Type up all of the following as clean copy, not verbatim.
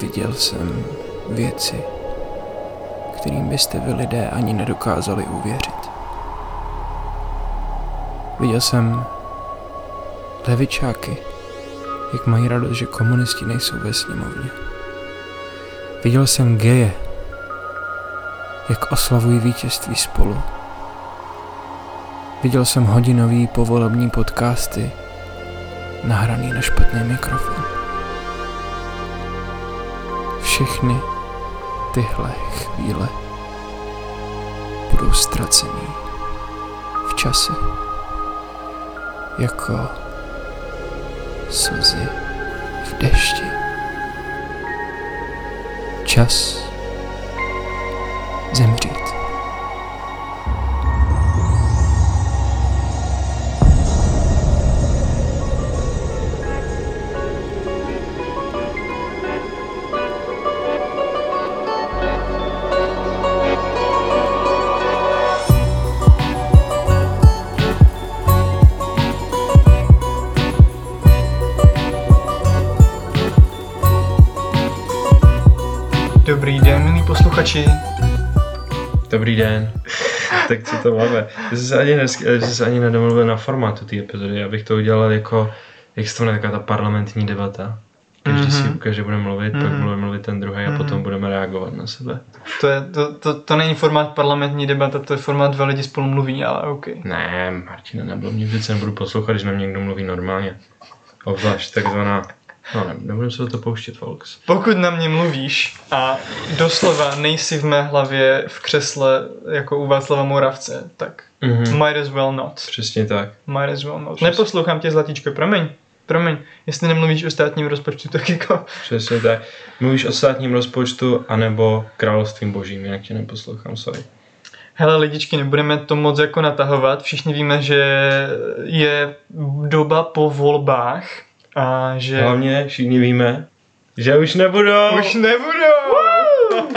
Viděl jsem věci, kterým byste vy lidé ani nedokázali uvěřit. Viděl jsem levičáky, jak mají radost, že komunisti nejsou ve sněmovně. Viděl jsem geje, jak oslavují vítězství spolu. Viděl jsem hodinový povolební podcasty, nahraný na špatný mikrofon. Všechny tyhle chvíle budou ztracený v čase jako slzy v dešti. Čas zemřít. Dobrý den, milí posluchači. Dobrý den. Tak co to máme? Já jsem se ani nedomluvil na formátu té epizody. Já bych to udělal jako, jak se to jmenuje, taková ta parlamentní debata. Každý si ukáže, že bude mluvit, pak bude mluvit ten druhý a potom budeme reagovat na sebe. To není formát parlamentní debata, to je formát dva lidi spolu mluví, ale OK. Ne, Martina, nebylo mě vždycky, nebudu poslouchat, když na mě někdo mluví normálně. Obzvlášť takzvaná... No, nebudem se to pouštět, folks. Pokud na mě mluvíš a doslova nejsi v mé hlavě v křesle jako u Václava Moravce, tak might as well not. Přesně tak. Might as well not. Neposlouchám tě, zlatíčko, promiň. Jestli nemluvíš o státním rozpočtu, tak jako... Přesně tak. Mluvíš o státním rozpočtu anebo královstvím božím, jinak tě neposlouchám, sorry. Hele lidičky, nebudeme to moc jako natahovat. Všichni víme, že je doba po volbách. A že... Hlavně všichni víme, že už nebudou. Už nebudou!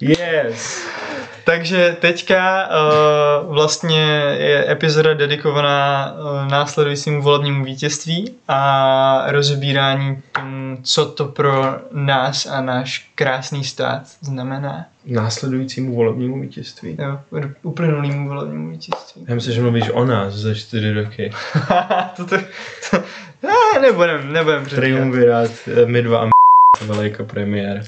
Yes! Takže teďka vlastně je epizoda dedikovaná následujícímu volebnímu vítězství a rozbírání tomu, co to pro nás a náš krásný stát znamená. Následujícímu volebnímu vítězství? Jo, uplynulýmu volebnímu vítězství. Já myslím, že mluvíš o nás za 4 roky. Nebudem předtím. Triumvirát, my dva a velejko premiér.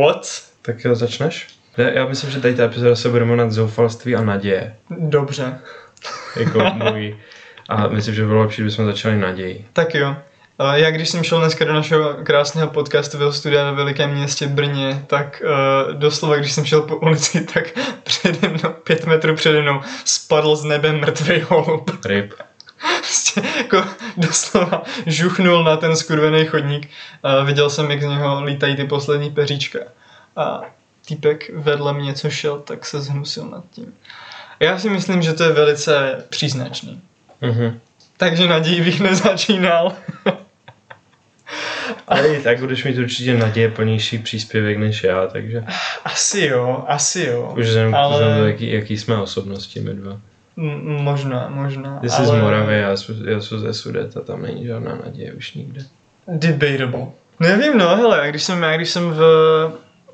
What? Tak začneš? Já myslím, že tady ta epizoda se bude jmenovat zoufalství a naděje. Dobře. Jako můj. A myslím, že bylo lepší, kdybychom začali naději. Tak jo. Já když jsem šel dneska do našeho krásného podcastového studia ve velikém městě Brně, tak doslova, když jsem šel po ulici, tak přede mnou, 5 metrů přede mnou, spadl z nebe mrtvý holub. Ryb. Prostě jako doslova žuchnul na ten skurvený chodník. Viděl jsem, jak z něho lítají ty poslední peříčka. A týpek vedle mě, co šel, tak se zhnusil nad tím. Já si myslím, že to je velice příznačný. Mm-hmm. Takže naději bych nezačínal. Ale tak budeš mít určitě naděje plnější příspěvek než já, takže... Asi jo. Už znamená, jaký jsme osobnosti my dva. Možná. Ty jsi z Moravy, já jsem ze Sudet a tam není žádná naděje už nikde. Debatable. Nevím, hele, když jsem v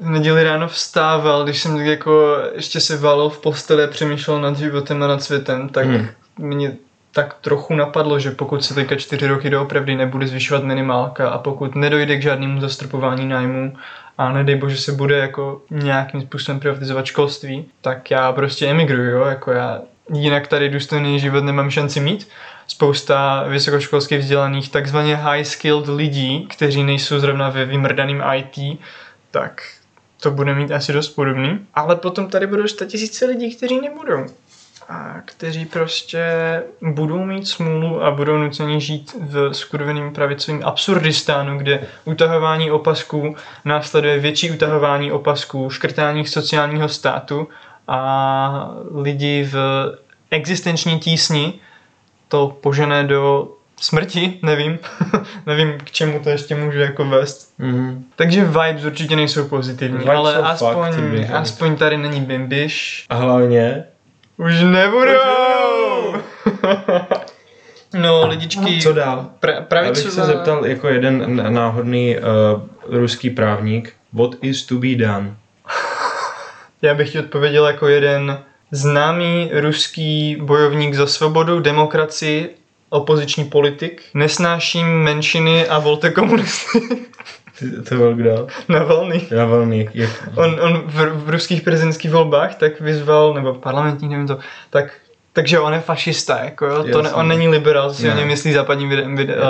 neděli ráno vstával, když jsem tak jako ještě se valil v posteli a přemýšlel nad životem a nad světem, tak mě tak trochu napadlo, že pokud se teďka 4 roky doopravdy nebude zvyšovat minimálka a pokud nedojde k žádnému zastropování nájmu a nedej bože se bude jako nějakým způsobem privatizovat školství, tak já prostě emigruju, jo, jako já jinak tady důstojný život nemám šanci mít. Spousta vysokoškolsky vzdělaných takzvaně high-skilled lidí, kteří nejsou zrovna ve vymrdaným IT, tak to bude mít asi dost podobný. Ale potom tady budou 100 000 lidí, kteří nebudou. A kteří prostě budou mít smůlu a budou nuceni žít v skurveným pravicovým absurdistánu, kde utahování opasků následuje větší utahování opasků, škrtání sociálního státu a lidi v existenční tísni to požené do smrti, nevím k čemu to ještě může jako vést. Takže vibes určitě nejsou pozitivní, vibes ale aspoň tady není bimbiš. A hlavně... Už nebudou! No, lidičky. Co dál? Právě se zeptal jako jeden náhodný ruský právník. What is to be done? Já bych ti odpověděl jako jeden známý ruský bojovník za svobodu, demokracii, opoziční politik. Nesnáším menšiny a volte komunisty. To byl kdo? Navalný. Navalný. On v ruských prezidentských volbách tak vyzval, nebo parlamentních, nevím to, tak... Takže on je fašista, jako jo? On není liberál, co si o něm myslí západní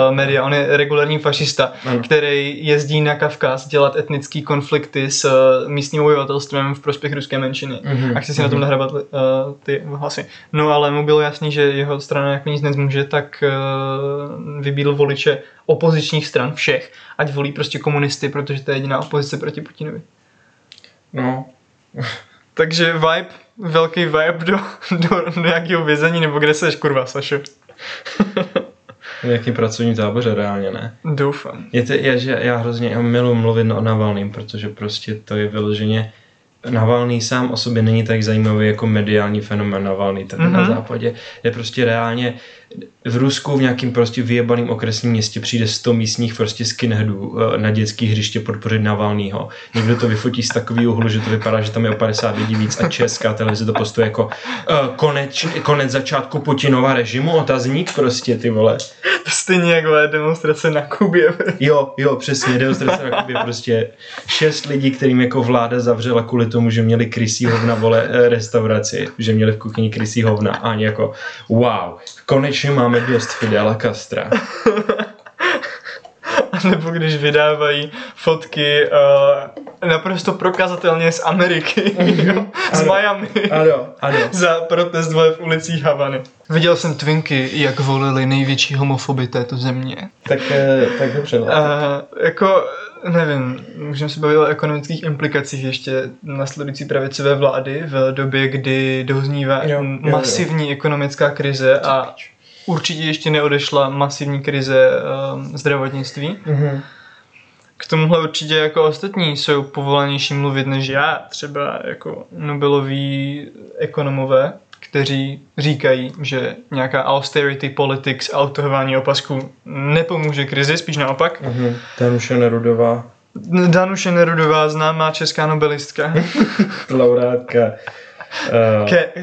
média, on je regulární fašista, který jezdí na Kavkaz dělat etnické konflikty s místním obyvatelstvem v prospěch ruské menšiny a chce si na tom nahrabat ty hlasy. No ale mu bylo jasný, že jeho strana jako nic nezmůže, tak vybídl voliče opozičních stran všech, ať volí prostě komunisty, protože to je jediná opozice proti Putinovi. No. Takže vibe, velký vibe do nějakého vězení, nebo kde seš, kurva, Sašo? Nějaký pracovní táboře, reálně ne. Doufám. Já hrozně miluji mluvit o Navalným, protože prostě to je vyloženě... Navalný sám o sobě není tak zajímavý jako mediální fenomén Navalný tady na západě. Je prostě reálně... V Rusku v nějakým prostě vyjebaným okresním městě přijde 100 místních prostě skinheadů na dětský hřiště podpořit Navalnýho. Někdo to vyfotí z takový úhlu, že to vypadá, že tam je o 50 lidí víc a česká televize to postuje jako konec začátku Putinova režimu, otazník prostě, ty vole. To stejně jak demonstrace na Kubě. Jo, přesně, demonstrace na Kubě, prostě 6 lidí, kterým jako vláda zavřela kvůli tomu, že měli krysí hovna, vole, restauraci, že měli v kuchyni krysí hovna a ani jako wow, konečně máme dost Fidela Castra. A nebo když vydávají fotky naprosto prokazatelně z Ameriky, jo? Z Miami, za protest v ulicích Havany. Viděl jsem Twinky, jak volili největší homofoby této země. Tak dobře. Jako, nevím, můžeme se bavit o ekonomických implikacích ještě následující pravicové vlády v době, kdy doznívá masivní ekonomická krize a určitě ještě neodešla masivní krize zdravotnictví. Mm-hmm. K tomuhle určitě jako ostatní jsou povolanější mluvit než já, třeba jako Nobeloví ekonomové, kteří říkají, že nějaká austerity politics a autohování opasků nepomůže krizi, spíš naopak. Mm-hmm. Danuše Nerudová, známá česká nobelistka. Laureátka.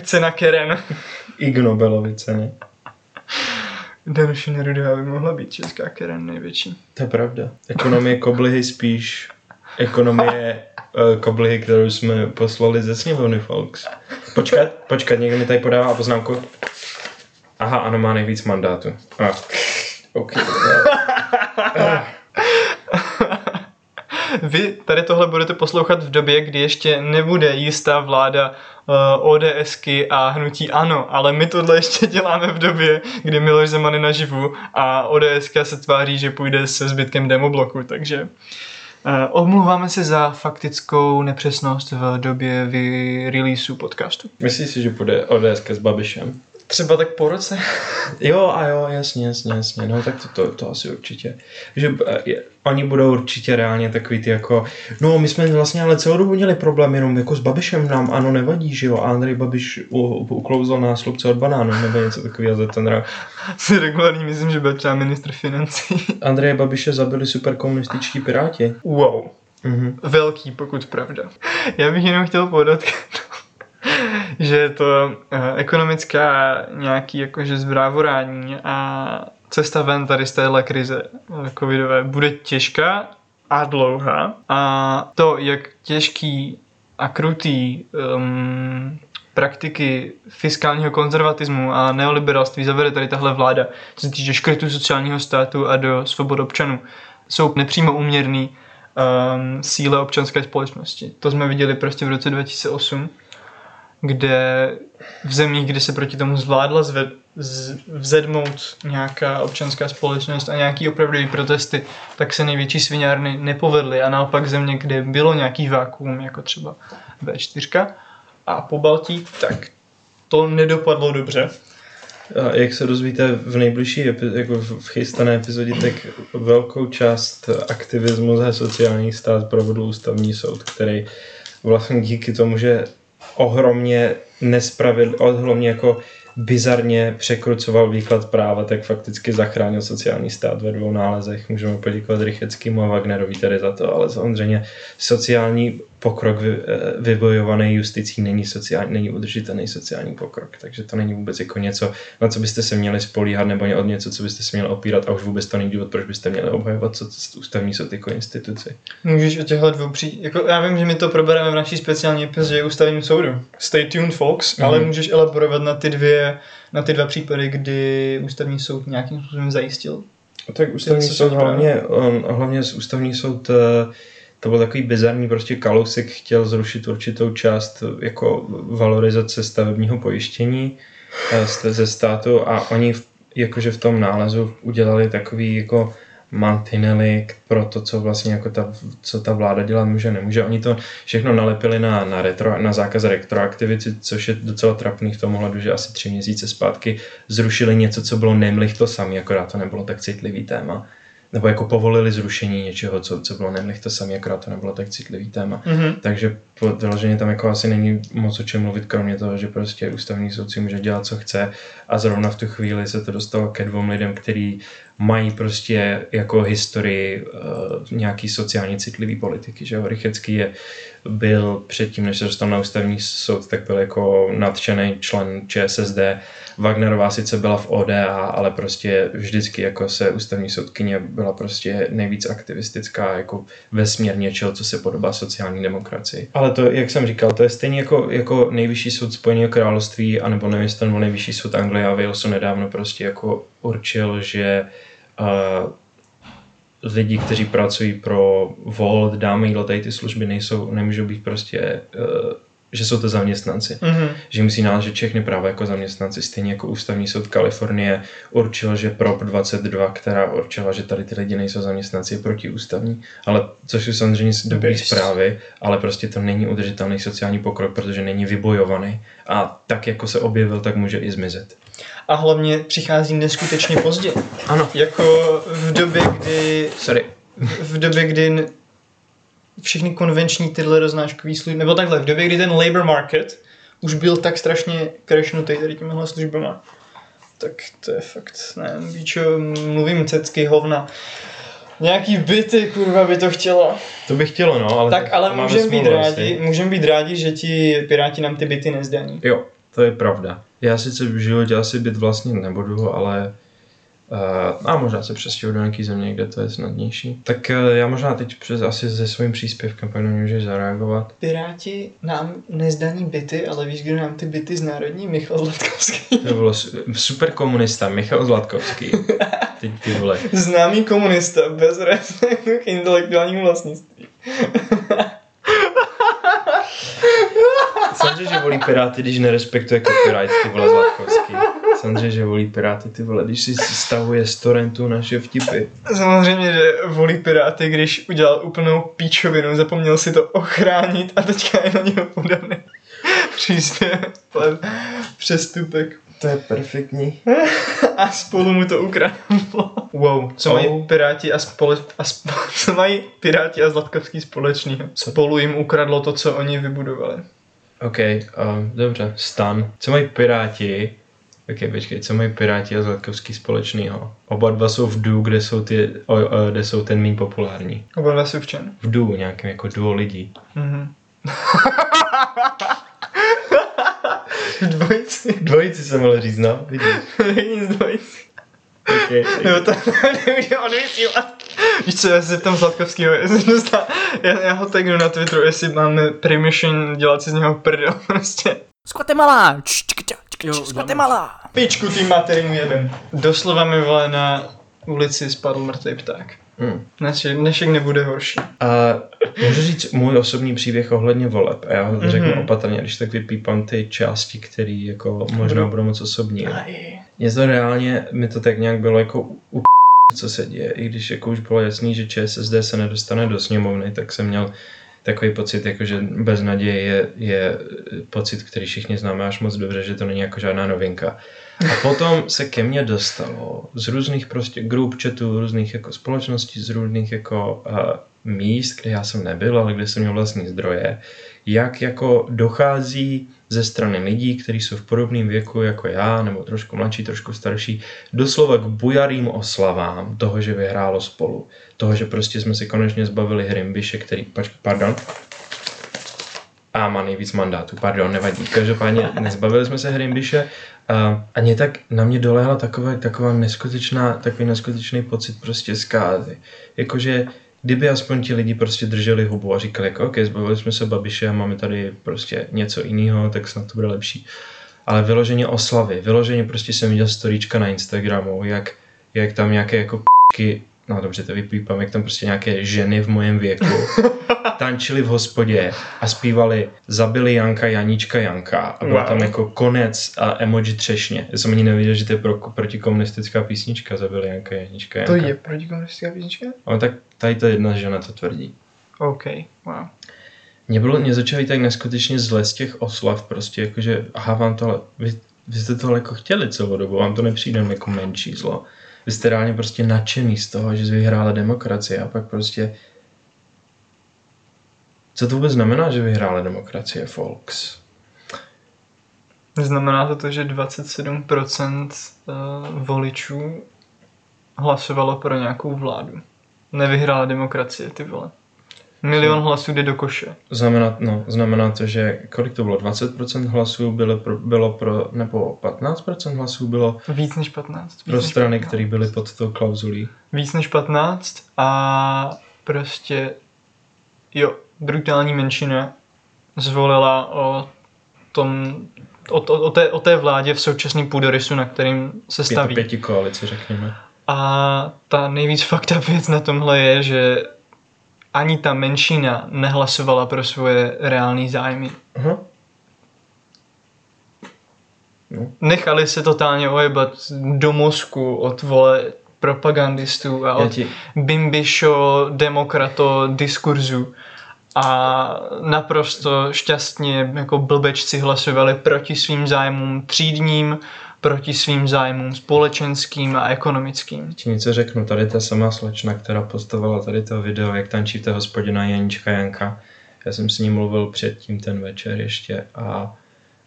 Cena Keren. Ig Nobelovy ceny. Danuše Nerudová by mohla být česká Keren největší. To je pravda. Ekonomie koblihy spíš. Ekonomie koblihy, kterou jsme poslali ze sněmovny, folks. Počkat, někdo mi tady podává poznámku. Aha, ano, má nejvíc mandátu. Okay. Vy tady tohle budete poslouchat v době, kdy ještě nebude jistá vláda ODSky a hnutí ANO, ale my tohle ještě děláme v době, kdy Miloš Zeman je naživu a ODSka se tváří, že půjde se zbytkem demobloku, takže omlouváme se za faktickou nepřesnost v době releaseu podcastu. Myslíš si, že půjde ODSka s Babišem? Třeba tak po roce? Jo, jasně, no tak to asi určitě. Že oni budou určitě reálně takový ty jako, no my jsme vlastně ale celou dobu měli problém jenom jako s Babišem, nám ano nevadí, že jo, a Andrej Babiš uklouzl náslupce od banánu, nebo něco takového za ten si regulárně myslím, že byl třeba ministr financí. Andreje Babiše zabili superkomunističtí piráti. Wow, velký pokud pravda. Já bych jenom chtěl podat... že je to ekonomická nějaký jakože zvrávorání a cesta ven tady z téhle krize covidové bude těžká a dlouhá a to, jak těžký a krutý praktiky fiskálního konzervatismu a neoliberalství zavede tady tahle vláda, co se týče škrtů sociálního státu a do svobod občanů, jsou nepřímo úměrný síle občanské společnosti. To jsme viděli prostě v roce 2008, kde v zemích, kde se proti tomu zvládla vzedmout nějaká občanská společnost a nějaký opravdový protesty, tak se největší sviňárny nepovedly a naopak země, kde bylo nějaký vákuum, jako třeba V4 a Pobaltí, tak to nedopadlo dobře. A jak se dozvíte v nejbližší, jako v chystané epizodě, tak velkou část aktivismu za sociální stát provedl ústavní soud, který vlastně díky tomu, že ohromně jako bizarně překrucoval výklad práva, tak fakticky zachránil sociální stát ve 2 nálezech. Můžeme poděkovat Rychetskému a Wagnerovi tady za to, ale samozřejmě sociální pokrok vybojovaný justicí není udržitelný sociální pokrok, takže to není vůbec jako něco, na co byste se měli spolíhat, nebo od něco, co byste se měli opírat, a už vůbec to není důvod, proč byste měli obhajovat ústavní soud jako instituci. Můžeš o těchto dvou přijít, jako já vím, že my to probereme v naší speciální epizodě Ústavním soudu. Stay tuned, folks, ale můžeš elaborovat na ty dva případy, kdy Ústavní soud nějakým způsobem zajistil. Tak Ústavní soud hlavně z Ústavní soud to byl takový bizarní, prostě Kalousek chtěl zrušit určitou část jako valorizace stavebního pojištění ze státu a oni jakože v tom nálezu udělali takový jako mantinely pro to, co vlastně jako co ta vláda dělat může, nemůže. Oni to všechno nalepili na zákaz retroaktivity, což je docela trapný v tom ohledu, že asi 3 měsíce zpátky zrušili něco, co bylo nemlýchto sami, akorát to nebylo tak citlivý téma. Nebo jako povolili zrušení něčeho, co bylo nemlýchto sami, akorát to nebylo tak citlivý téma. Mm-hmm. Takže podloženě tam jako asi není moc o čem mluvit, kromě toho, že prostě ústavní soud si může dělat, co chce, a zrovna v tu chvíli se to dostalo ke 2 lidem, který mají prostě jako historii nějaký sociálně citlivý politiky, že jo. Rychetský byl předtím, než se dostal na ústavní soud, tak byl jako nadšený člen ČSSD. Wagnerová sice byla v ODA, ale prostě vždycky jako se ústavní soudkyně byla prostě nejvíc aktivistická jako ve směr něčeho, co se podobá sociální demokracii. Ale to, jak jsem říkal, to je stejně jako nejvyšší soud Spojeného království, anebo nevím, jestli ten nejvyšší soud Anglie a Walesu nedávno prostě jako určil, že lidi, kteří pracují pro Volt, dáme jídlo, tady ty služby nemůžou být prostě, že jsou to zaměstnanci. Mm-hmm. Že musí náležet všechny práva jako zaměstnanci. Stejně jako Ústavní soud Kalifornie určil, že Prop 22, která určila, že tady ty lidi nejsou zaměstnanci, je protiústavní. Ale, což jsou samozřejmě dobré zprávy, ale prostě to není udržitelný sociální pokrok, protože není vybojovaný. A tak, jako se objevil, tak může i zmizet. A hlavně přichází neskutečně pozdě. Ano. Jako v době, kdy všechny konvenční tyhle roznáškový služby, nebo takhle, v době, kdy ten labor market už byl tak strašně crashnutý tady těmihle službama. Tak to je fakt, nevím, víčo, mluvím cecky hovna. Nějaký byty, kurva, by to chtělo. To by chtělo, no, ale... Tak, ale můžeme být rádi, že ti Piráti nám ty byty nezdaní. Jo, to je pravda. Já sice v životě asi byt vlastně nebudu, ale... a možná se přestěhuji do nějaké země, kde to je snadnější. Tak já možná teď asi se svým příspěvkem pak na ně můžeš zareagovat. Piráti nám nezdaní byty, ale víš, kdo nám ty byty znárodní? Michal Zlatkovský. To bylo super komunista, Michal Zlatkovský. Teď ty vole. Známý komunista, bez respektu k intelektuálnímu vlastnictví. Samozřejmě, že volí Piráty, když nerespektuje copyright, ty vole Zlatkovský. Samozřejmě, že volí Piráty, ty vole, když si stahuje z torrentu naše vtipy. Samozřejmě, že volí Piráty, když udělal úplnou píčovinu, zapomněl si to ochránit a teďka je na něho podaný příspěvek, přestupek. To je perfektní. A spolu mu to ukradlo. Wow. Co mají Piráti a Zlatkovský společného? Spolu jim ukradlo to, co oni vybudovali. OK, dobře. Stan. Co mají Piráti a Zlatkovský společného? Oba dva jsou v DU, kde jsou ten míň populární. Oba dva jsou v čem? V DU, nějakým jako duo lidí. Mhm. Dvojici jsem ale říct, no, vidíš. Není z dvojici. Okay, no to nemůžu odvysílat. Víš co, já se tam Zlatkovskýho, já ho tagnu na Twitteru, jestli máme permission dělat si z něho prdel, prostě. Skvate malá, skvate malá. Pičku tým materinu jebem. Doslova mi vole na ulici spadl mrtvý pták. Dnešek nebude horší. A můžu říct můj osobní příběh ohledně voleb. A já ho řeknu opatrně, když tak vypípám ty části, které jako možná budou moc osobní. Mi to tak nějak bylo jako co se děje. I když jako už bylo jasný, že ČSSD se nedostane do sněmovny, tak jsem měl takový pocit, jako že beznaděje je pocit, který všichni známe až moc dobře, že to není jako žádná novinka. A potom se ke mně dostalo z různých prostě group chatů, různých jako společností, z různých jako míst, kde já jsem nebyl, ale kde jsem měl vlastní zdroje, jak jako dochází ze strany lidí, kteří jsou v podobném věku jako já, nebo trošku mladší, trošku starší, doslova k bujarým oslavám toho, že vyhrálo Spolu. Toho, že prostě jsme si konečně zbavili Hrymbiše, který, a má nejvíc mandátů, nevadí. Každopádně nezbavili jsme se Hrymbiše a mě tak, na mě dolehla takový neskutečný pocit prostě zkázy. Jakože kdyby aspoň ti lidi prostě drželi hubu a říkali jako ok, zbavili jsme se Babiše a máme tady prostě něco jiného, tak snad to bude lepší. Ale vyloženě oslavy, vyloženě prostě jsem viděl storíčka na Instagramu, jak tam nějaké jako p***ky, no dobře, to vypípám, jak tam prostě nějaké ženy v mojem věku tančili v hospodě a zpívali Zabili Janka, Janíčka, Janka a byl tam jako konec a emoji třešně. Já jsem ani nevěděl, že to je protikomunistická písnička Zabili Janka, Janíčka, Janka. To je protikomunistická písnička? No tak tady to jedna žena to tvrdí. OK, wow. Mě začalo tak neskutečně zle z těch oslav prostě, jakože aha, vám tohle, vy jste tohle jako chtěli celou dobu, vám to nepřijde jako menší zlo. Vy jste reálně prostě nadšený z toho, že vyhrála demokracie a pak prostě... Co to vůbec znamená, že vyhrála demokracie, folks? Znamená to, že 27% voličů hlasovalo pro nějakou vládu. Nevyhrála demokracie, ty vole. Milion hlasů jde do koše. Znamená to, že kolik to bylo? 20% hlasů bylo pro, nebo 15% hlasů bylo... Víc než 15. Pro strany, které byly pod tou klauzulí. Víc než 15 a prostě, jo, brutální menšina zvolila o té vládě v současném půdorysu, na kterým se staví. Pěti koalici, řekněme. A ta nejvíc fakt up věc na tomhle je, že ani ta menšina nehlasovala pro svoje reální zájmy. Aha. No. Nechali se totálně ojebat do mozku od vole propagandistů a od bimbišo demokrato diskurzu. A naprosto šťastně jako blbečci hlasovali proti svým zájmům třídním, proti svým zájmům společenským a ekonomickým. Ti něco řeknu, tady ta samá slečna, která postovala tady to video, jak tančí v té hospodě na Janíčka Janka, já jsem s ní mluvil předtím ten večer ještě a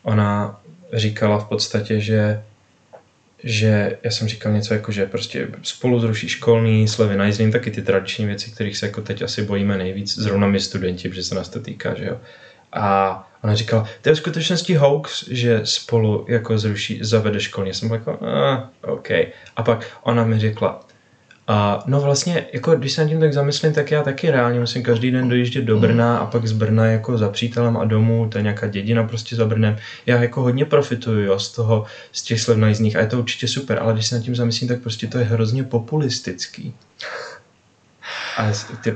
ona říkala v podstatě, že já jsem říkal něco jako, že prostě Spolu zruší školní slevy na jízdným, taky ty tradiční věci, kterých se jako teď asi bojíme nejvíc, zrovna my studenti, protože se nás to týká, že jo. A ona říkala, to je v skutečnosti hoax, že Spolu jako zavede školní. Já jsem byl jako, OK. A pak ona mi řekla, no vlastně, jako když se na tím tak zamyslím, tak já taky reálně musím každý den dojíždět do Brna a pak z Brna jako za přítelem a domů, to je nějaká dědina prostě za Brnem. Já jako hodně profituju jo, z těch slev na jízdních a je to určitě super, ale když se na tím zamyslím, tak prostě to je hrozně populistický. A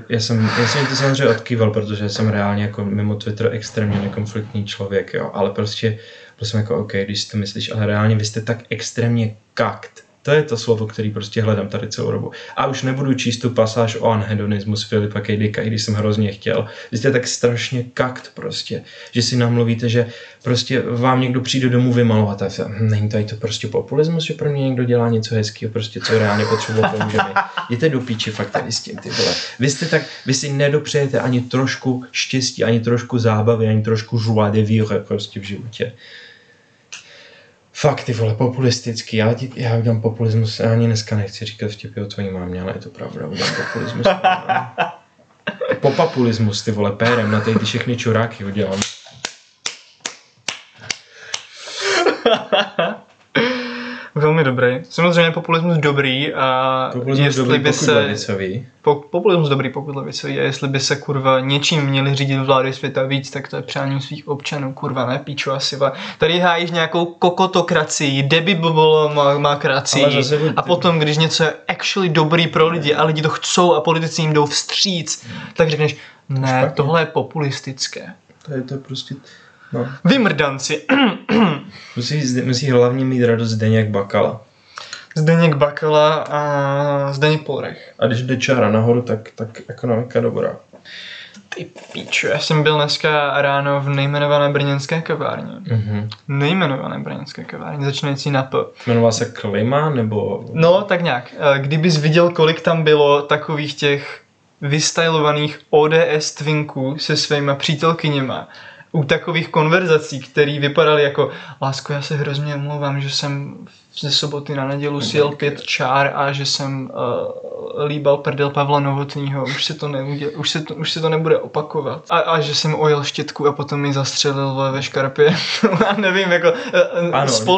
já jsem to samozřejmě odkýval, protože jsem reálně jako mimo Twitter extrémně nekonfliktní člověk, jo, ale prostě byl jsem jako OK, když si to myslíš, ale reálně vy jste tak extrémně kakt. To je to slovo, který prostě hledám tady celou dobu. A už nebudu číst tu pasáž o anhedonismu z Filipa K. Dicka, i když jsem hrozně chtěl. Vy jste tak strašně kakt prostě, že si namluvíte, že prostě vám někdo přijde domů vymalovat a není tady to prostě populismus, že pro mě někdo dělá něco hezkého, prostě co reálně potřebuje pomůžeme. Jděte do píči fakt tady s tím, ty vole. Vy si nedopřejete ani trošku štěstí, ani trošku zábavy, ani trošku joie de vivre prostě v životě. Fakt, ty vole, populistický. Já udělám populismus, já ani dneska nechci říkat vtipy o tvojí mámě, ale je to pravda, udělám populismus. Popapulismus, ty vole, pérem na ty všechny čuráky udělám. Velmi dobrý. Samozřejmě populismus dobrý a populismus jestli dobrý, by se... Levicový. Populismus dobrý, pokud levicový a jestli by se kurva něčím měli řídit vlády světa víc, tak to je přání svých občanů, kurva, ne píču asi. Tady hájíš nějakou kokotokracii, debibolomokracii a potom, když něco je actually dobrý pro lidi a lidi to chcou a politici jim jdou vstříc, tak řekneš, ne, tohle je populistické. To je to prostě... No. Vymrdanci. musí hlavně mít radost Zdeněk Bakala. Zdeněk Bakala a Zdeněk Polrech. A když jde čára nahoru, tak ekonomika dobrá. Ty píču, já jsem byl dneska ráno v nejmenované brněnské kavárně. Mm-hmm. Nejmenované brněnské kavárně, začínající na P. Jmenovala se Klima, nebo... No, tak nějak. Kdybys viděl, kolik tam bylo takových těch vystylovaných ODS twinků se svýma přítelkyněma, u takových konverzací, které vypadaly jako: lásko, já se hrozně omlouvám, že jsem ze soboty na nedělu sjel 5 čár a že jsem líbal prdel Pavla Novotnýho, už se to nebude opakovat. A že jsem ojel štětku a potom mi zastřelil ve škarpě. Já nevím, jako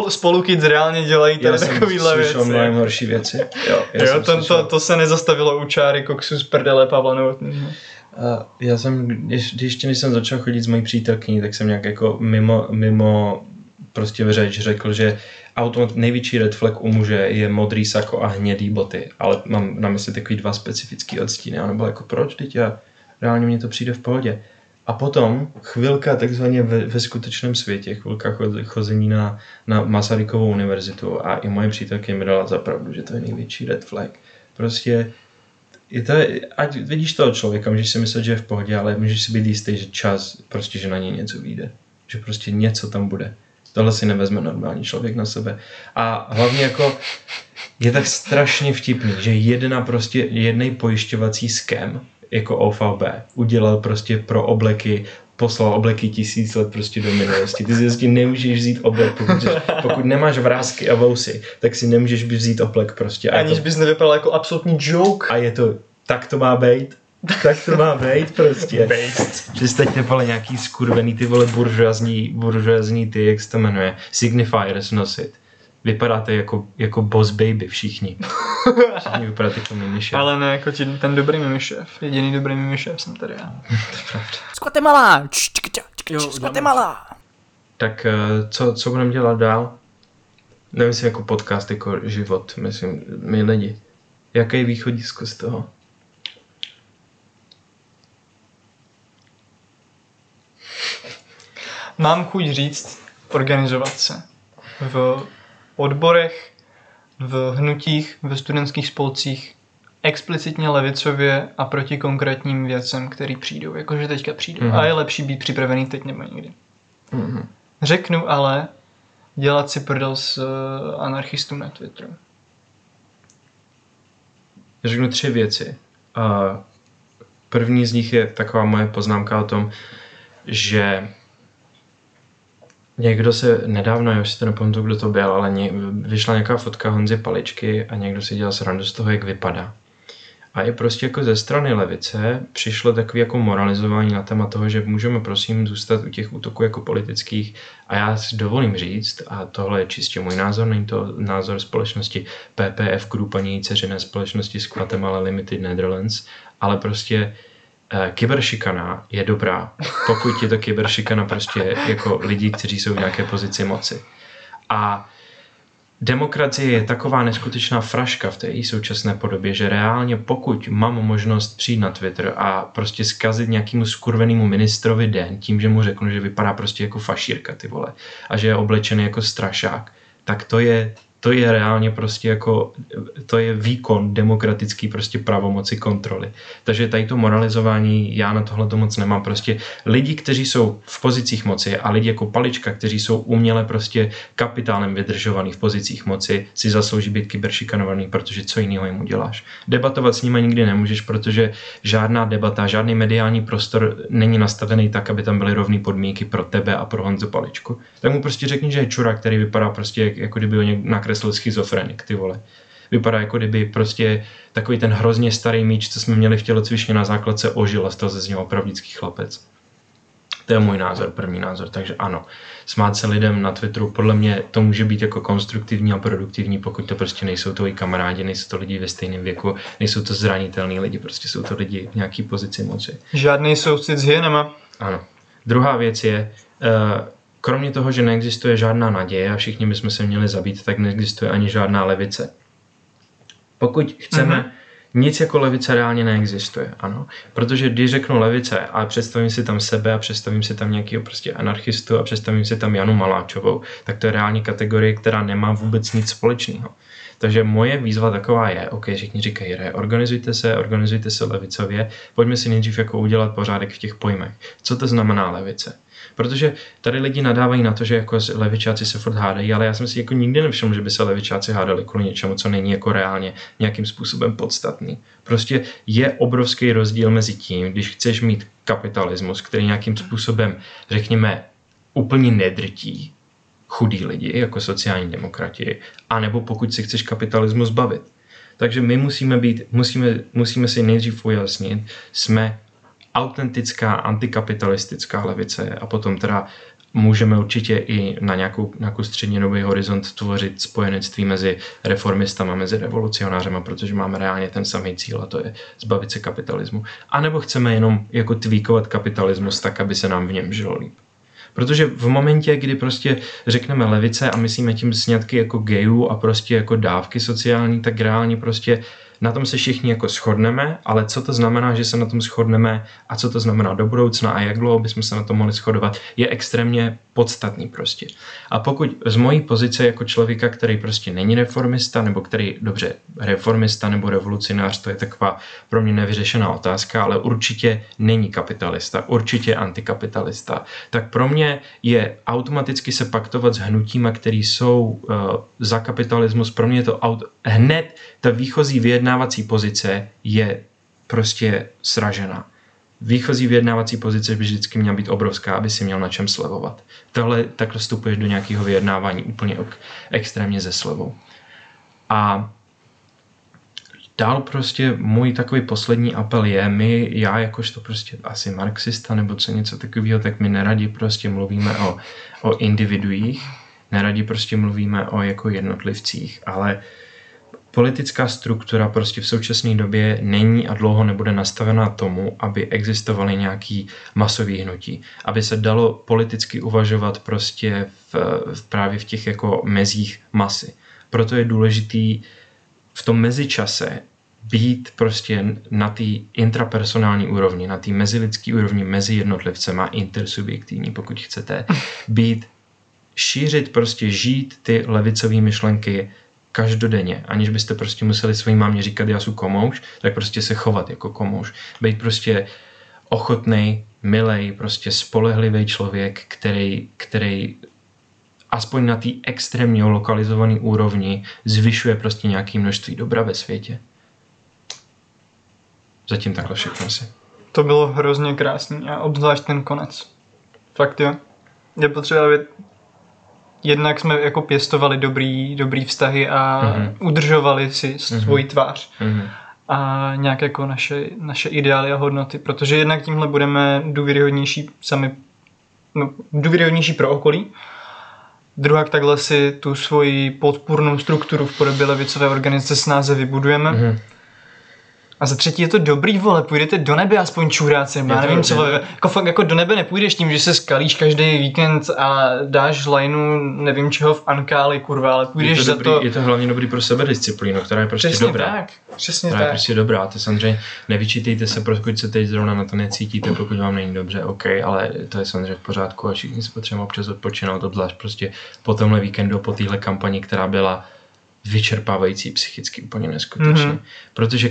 spolukids reálně dělají tady takovýhle věci. Já jsem slyšel horší věci. To se nezastavilo u čáry koksu z prdele Pavla Novotnýho. Já jsem, ještě než jsem začal chodit s mojí přítelkyní, tak jsem nějak jako mimo prostě řeč řekl, že největší red flag u muže je modrý sako a hnědý boty, ale mám na mysli takový 2 specifický odstíny a ona byla jako proč, teď já reálně mně to přijde v pohodě. A potom chvilka takzvaně ve skutečném světě, chvilka chození na Masarykovou univerzitu a i moje přítelkyně mi dala za pravdu, že to je největší red flag. Prostě je to, ať vidíš toho člověka, můžeš si myslet, že je v pohodě, ale můžeš si být jistý, že čas, prostě, že na něj něco vyjde. Že prostě něco tam bude. Tohle si nevezme normální člověk na sebe. A hlavně jako je tak strašně vtipný, že jednej pojišťovací skem jako OVB udělal prostě pro obleky, poslal obleky 1000 let prostě do minulosti. Ty si prostě nemůžeš vzít oblek, pokud nemáš vrásky a vousy, tak si nemůžeš vzít oblek prostě. Aniž bys nevypadal jako absolutní joke. A je to, tak to má bejt. Tak to má bejt prostě. Přestaňte pole nějaký skurvený ty vole buržoazní ty, jak se to jmenuje, signifiers nosit. Vypadáte jako boss baby všichni. Všichni vypadáte jako mimišev. Ale ne, jako ten dobrý mimišev. Jediný dobrý mimišev jsem tady já. To je pravda. Skvatemala! Tak co budeme dělat dál? Nevím si jako podcast, jako život, myslím, my lidi. Jaké je východisko z toho? Mám chuť říct, organizovat se. V odborech, v hnutích, ve studentských spolcích, explicitně levicově a proti konkrétním věcem, které přijdou. Jakože teďka přijdou. Mm-hmm. A je lepší být připravený teď nebo nikdy. Mm-hmm. Řeknu ale, dělat si prdel s anarchistům na Twitteru. Řeknu 3 věci. První z nich je taková moje poznámka o tom, že někdo se nedávno, já už si to nepamatuju, kdo to byl, ale vyšla nějaká fotka Honzy Paličky a někdo si dělal srandu z toho, jak vypadá. A je prostě jako ze strany levice přišlo takové jako moralizování na téma toho, že můžeme prosím zůstat u těch útoků jako politických. A já si dovolím říct, a tohle je čistě můj názor, není to názor společnosti PPF Group ani její dceřiné společnosti Guatemala Limited Netherlands, ale prostě kyberšikana je dobrá, pokud je to kyberšikana prostě jako lidí, kteří jsou v nějaké pozici moci. A demokracie je taková neskutečná fraška v té její současné podobě, že reálně pokud mám možnost přijít na Twitter a prostě zkazit nějakému skurvenému ministrovi den tím, že mu řeknu, že vypadá prostě jako fašírka, ty vole, a že je oblečený jako strašák, tak to je reálně prostě jako, to je výkon demokratický prostě pravomoci kontroly. Takže tady to moralizování, já na tohle to moc nemám. Prostě lidi, kteří jsou v pozicích moci a lidi jako Palička, kteří jsou uměle prostě kapitálem vydržovaný v pozicích moci, si zaslouží být kyberšikanovaný, protože co jiného jim uděláš. Debatovat s nimi nikdy nemůžeš, protože žádná debata, žádný mediální prostor není nastavený tak, aby tam byly rovné podmínky pro tebe a pro Honzu Paličku. Tak mu prostě řekni, že je čura, který vypadá prostě jako kdyby ho nakreslil schizofrenik, ty vole. Vypadá jako kdyby prostě takový ten hrozně starý míč, co jsme měli v tělocvičně na základce, ožil a stal se z něho opravdický chlapec. To je můj názor, první názor, takže ano. Smát se lidem na Twitteru, podle mě to může být jako konstruktivní a produktivní, pokud to prostě nejsou tvoji kamarádi, nejsou to lidi ve stejném věku, nejsou to zranitelní lidi, prostě jsou to lidi v nějaký pozici moci. Žádný soucit s hyenama. Ano. Druhá věc je, kromě toho, že neexistuje žádná naděje a všichni bychom se měli zabít, tak neexistuje ani žádná levice. Pokud chceme, nic jako levice reálně neexistuje, ano. Protože když řeknu levice a představím si tam sebe a představím si tam nějakého prostě anarchistu a představím si tam Janu Maláčovou, tak to je reálně kategorie, která nemá vůbec nic společného. Takže moje výzva taková je, ok, všichni říkají, organizujte se levicově, pojďme si nejdřív jako udělat pořádek v těch pojmech. Co to znamená levice? Protože tady lidi nadávají na to, že jako levičáci se furt hádají, ale já jsem si jako nikdy nevšiml, že by se levičáci hádali kvůli něčemu, co není jako reálně nějakým způsobem podstatný. Prostě je obrovský rozdíl mezi tím, když chceš mít kapitalismus, který nějakým způsobem, řekněme, úplně nedrtí chudí lidi, jako sociální demokrati, anebo pokud si chceš kapitalismus zbavit. Takže my musíme si nejdřív ujasnit, jsme autentická antikapitalistická levice a potom teda můžeme určitě i na nějakou střednědobý horizont tvořit spojenectví mezi reformistama, mezi revolucionářema, protože máme reálně ten samý cíl a to je zbavit se kapitalismu. A nebo chceme jenom jako tweakovat kapitalismus tak, aby se nám v něm žilo líp. Protože v momentě, kdy prostě řekneme levice a myslíme tím sňatky jako gejů a prostě jako dávky sociální, tak reálně prostě na tom se všichni jako shodneme, ale co to znamená, že se na tom shodneme a co to znamená do budoucna a jak dlouho bychom se na tom mohli shodovat, je extrémně podstatný prostě. A pokud z mojí pozice jako člověka, který prostě není reformista, nebo který, dobře, reformista nebo revolucionář, to je taková pro mě nevyřešená otázka, ale určitě není kapitalista, určitě antikapitalista, tak pro mě je automaticky se paktovat s hnutíma, které jsou za kapitalismus, pro mě je to hned ta výchozí vyjednávací pozice je prostě sražena. Výchozí vyjednávací pozice by vždycky měla být obrovská, aby si měl na čem slevovat. Takhle vstupuješ do nějakého vyjednávání úplně extrémně ze slevou. A dál prostě můj takový poslední apel je, já jakožto prostě asi marxista nebo co něco takového, tak my neradi prostě mluvíme o individuích, neradi prostě mluvíme o jako jednotlivcích, ale politická struktura prostě v současné době není a dlouho nebude nastavená tomu, aby existovaly nějaké masové hnutí. Aby se dalo politicky uvažovat prostě právě v těch jako mezích masy. Proto je důležitý v tom mezičase být prostě na té intrapersonální úrovni, na té mezilidské úrovni mezi jednotlivcema, intersubjektivní, pokud chcete, šířit prostě, žít ty levicové myšlenky každodenně, aniž byste prostě museli své mámě říkat já jsem komouš, tak prostě se chovat jako komouš. Být prostě ochotnej, milej, prostě spolehlivý člověk, který aspoň na té extrémně lokalizované úrovni zvyšuje prostě nějaké množství dobra ve světě. Zatím takhle všechno si. To bylo hrozně krásný a obzvlášť ten konec. Fakt jo. Je potřeba vědět. Jednak jsme jako pěstovali dobrý vztahy a udržovali si svoji tvář a nějak jako naše ideály a hodnoty, protože jednak tímhle budeme důvěryhodnější důvěryhodnější pro okolí. Druhá, takhle si tu svoji podpůrnou strukturu v podobě levicové organizace snáze vybudujeme. A za třetí je to dobrý, vole, půjdete do nebe aspoň čůrácem, já nevím co, jako do nebe nepůjdeš tím, že se skalíš každý víkend a dáš lajnu nevím čeho v Ankáli, kurva, ale půjdeš to dobrý, za to. Je to hlavně dobrý pro sebedisciplínu, která je prostě přesně dobrá. Přesně tak. Je prostě dobrá, to samozřejmě nevyčítejte se, pokud se teď zrovna na to necítíte, pokud vám není dobře, OK, ale to je samozřejmě v pořádku a všichni si potřebujeme občas odpočinout, obzvlášť prostě po tomhle víkendu, po téhle kampani, která byla vyčerpávající psychicky úplně neskutečně. Protože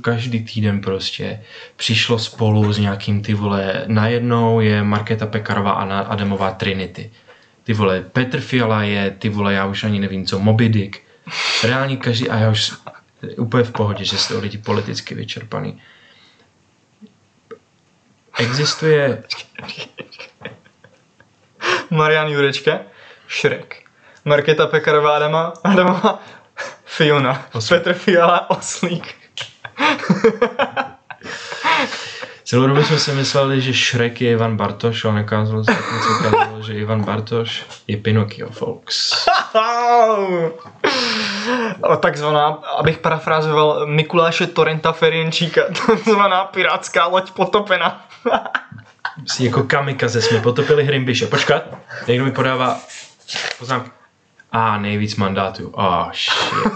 každý týden prostě přišlo spolu s nějakým ty vole, najednou je Markéta Pekarová Adamová Trinity. Ty vole, Petr Fiala je, ty vole, já už ani nevím co, Moby Dick. Reálně každý, a já už úplně v pohodě, že jste lidi politicky vyčerpaný. Existuje Marian Jurečka, Šrek. Markéta Pekarová Adamová, Fiona, Oslík. Petr Fiala, Oslík. Celou dobu jsme si mysleli, že Šrek je Ivan Bartoš, ale ukázalo, že Ivan Bartoš je Pinocchio, folks. Takzvaná, abych parafrázoval Mikuláše Torenta Ferjenčíka, takzvaná pirátská loď potopena. Myslím, jako kamikaze jsme potopili Hrymbiše. Počkat, někdo mi podává poznámky. Nejvíc mandátů. Shit.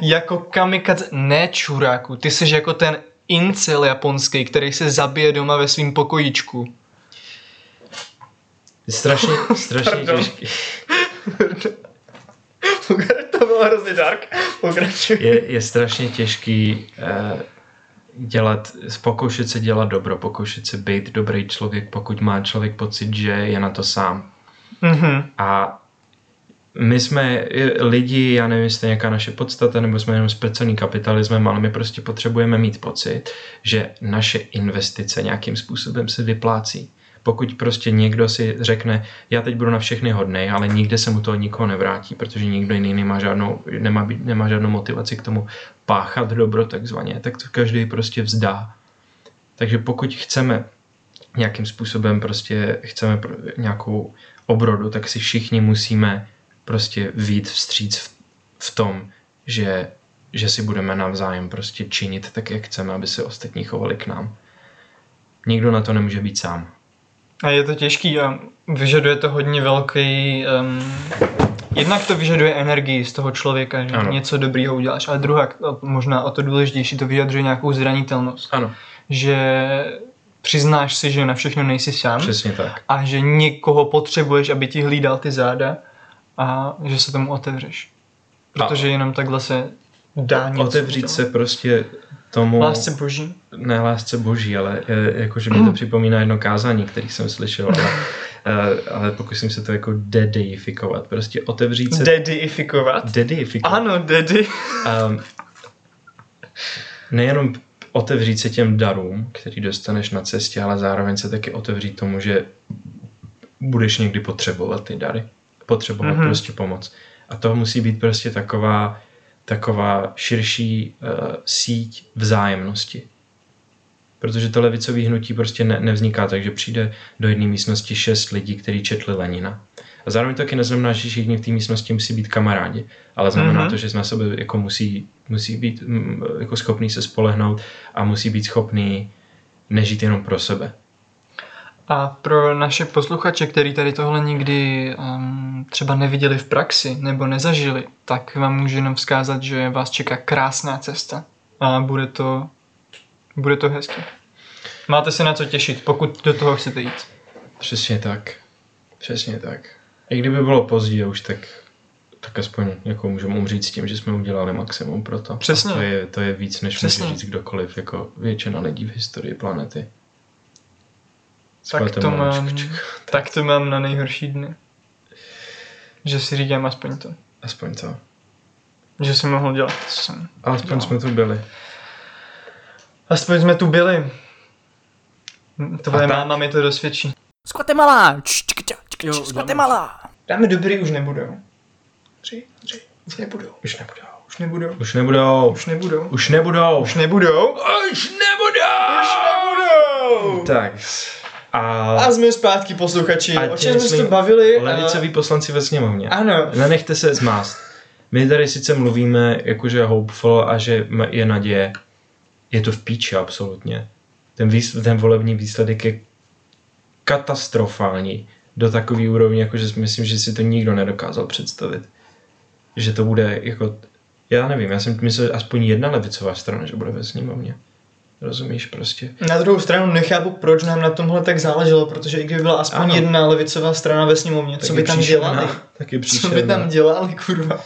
Jako kamikaze, ne čuráku, ty jsi jako ten incel japonský, který se zabije doma ve svým pokojíčku. Strašně těžký. To bylo hrozně dark. Je strašně těžký pokoušet se dělat dobro, pokoušet se být dobrý člověk, pokud má člověk pocit, že je na to sám. A my jsme lidi, já nevím, jestli nějaká naše podstata, nebo jsme jenom zprcený kapitalismem, ale my prostě potřebujeme mít pocit, že naše investice nějakým způsobem se vyplácí. Pokud prostě někdo si řekne, já teď budu na všechny hodnej, ale nikde se mu to od nikoho nevrátí, protože nikdo jiný nemá žádnou motivaci k tomu páchat dobro takzvaně, tak to každý prostě vzdá. Takže pokud chceme nějakým způsobem prostě chceme nějakou obrodu, tak si všichni musíme prostě vyjít vstříc v tom, že si budeme navzájem prostě činit tak, jak chceme, aby se ostatní chovali k nám. Nikdo na to nemůže být sám. A je to těžký a vyžaduje to hodně velký... Jednak to vyžaduje energii z toho člověka, že ano. Něco dobrýho uděláš, ale druhá, možná o to důležitější, to vyjadřuje nějakou zranitelnost. Ano. Že přiznáš si, že na všechno nejsi sám. Přesně tak. A že někoho potřebuješ, aby ti hlídal ty záda a že se tomu otevřeš. Protože jenom takhle se dá něco. Otevřít se prostě tomu... Lásce boží. Ne lásce boží, ale jakože mi to připomíná jedno kázání, který jsem slyšel, ale pokusím se to jako dedeifikovat. Prostě otevřít se... Dedeifikovat? Dedeifikovat. Ano, dedi. Nejenom otevřít se těm darům, který dostaneš na cestě, ale zároveň se taky otevřít tomu, že budeš někdy potřebovat ty dary. Potřebovat prostě pomoc. A to musí být prostě taková širší síť vzájemnosti. Protože to levicové hnutí prostě nevzniká tak, že přijde do jedné místnosti 6 lidí, kteří četli Lenina. A zároveň taky neznamená, že všichni v té místnosti musí být kamarádi, ale znamená to, že na sebe jako musí být jako schopný se spolehnout a musí být schopný nežít jenom pro sebe. A pro naše posluchače, který tady tohle nikdy třeba neviděli v praxi nebo nezažili, tak vám můžu jenom vzkázat, že vás čeká krásná cesta a bude to hezké. Máte se na co těšit, pokud do toho chcete jít. Přesně tak. I kdyby bylo pozdě už, tak aspoň jako můžeme umřít s tím, že jsme udělali maximum pro to. Přesně. To je víc, než může říct kdokoliv, jako většina lidí v historii planety. Tak to mám na nejhorší dny. Že si říkám aspoň to. Aspoň to. Že jsem mohl dělat, co jsem. Aspoň jsme tu byli. Tvoje máma mi to dosvědčí. Skvate malá! Skvate malá! Dámy dobrý už nebudou. Už nebudou. Tak. A jsme zpátky, posluchači. O čem jsme se bavili? Levicoví poslanci ve sněmovně. Ano. Nenechte se zmást. My tady sice mluvíme, jakože hopeful a že je naděje. Je to v píči absolutně. Ten volební výsledek je katastrofální do takové úrovně, jakože myslím, že si to nikdo nedokázal představit. Že to bude jako... Já nevím, já jsem myslel aspoň jedna levicová strana, že bude ve sněmovně. Rozumíš prostě. Na druhou stranu nechápu, proč nám na tomhle tak záleželo, protože i kdyby byla aspoň jedna levicová strana ve sněmovně, co by tam dělali, kurva.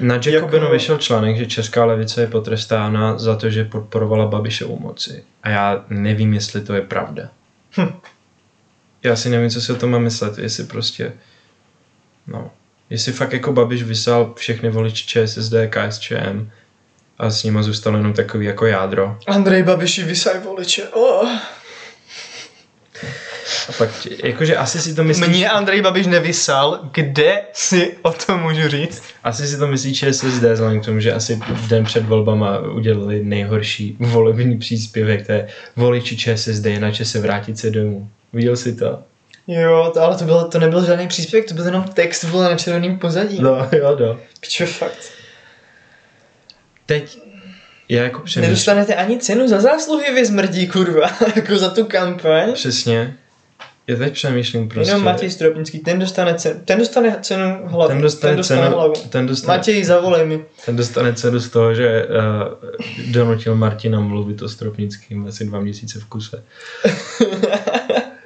Na Jacobinu vyšel článek, že česká levice je potrestána za to, že podporovala Babiše u moci. A já nevím, jestli to je pravda. Já si nevím, co si o tom mám myslet, jestli prostě... No. Jestli fakt jako Babiš vysal všechny voliče ČSSD, KSČM a s nima zůstalo jenom takový jako jádro. Andrej Babiši vysaj voliče, A pak, jakože asi si to myslí... Mně Andrej Babiš nevysal, kde si o tom můžu říct? Asi si to myslí ČSSD, vzhledem k tomu, že asi den před volbama udělali nejhorší volební příspěvek, to je voliči ČSSD, jinak se vrátit se domů. Viděl jsi to? Jo, ale to nebyl žádný příspěvek, to byl jenom text, byl na červeném pozadí. No. Pičo, fakt. Teď já jako přemýšlím. Nedostanete ani cenu za zásluhy, vy zmrdí, kurva, jako za tu kampaň. Přesně. Já teď přemýšlím prostě. Jenom Matěj Stropnický, ten dostane cenu hlavu. Matěj, zavolej mi. Ten dostane cenu z toho, že donutil Martina mluvit o Stropnickým asi 2 měsíce v kuse.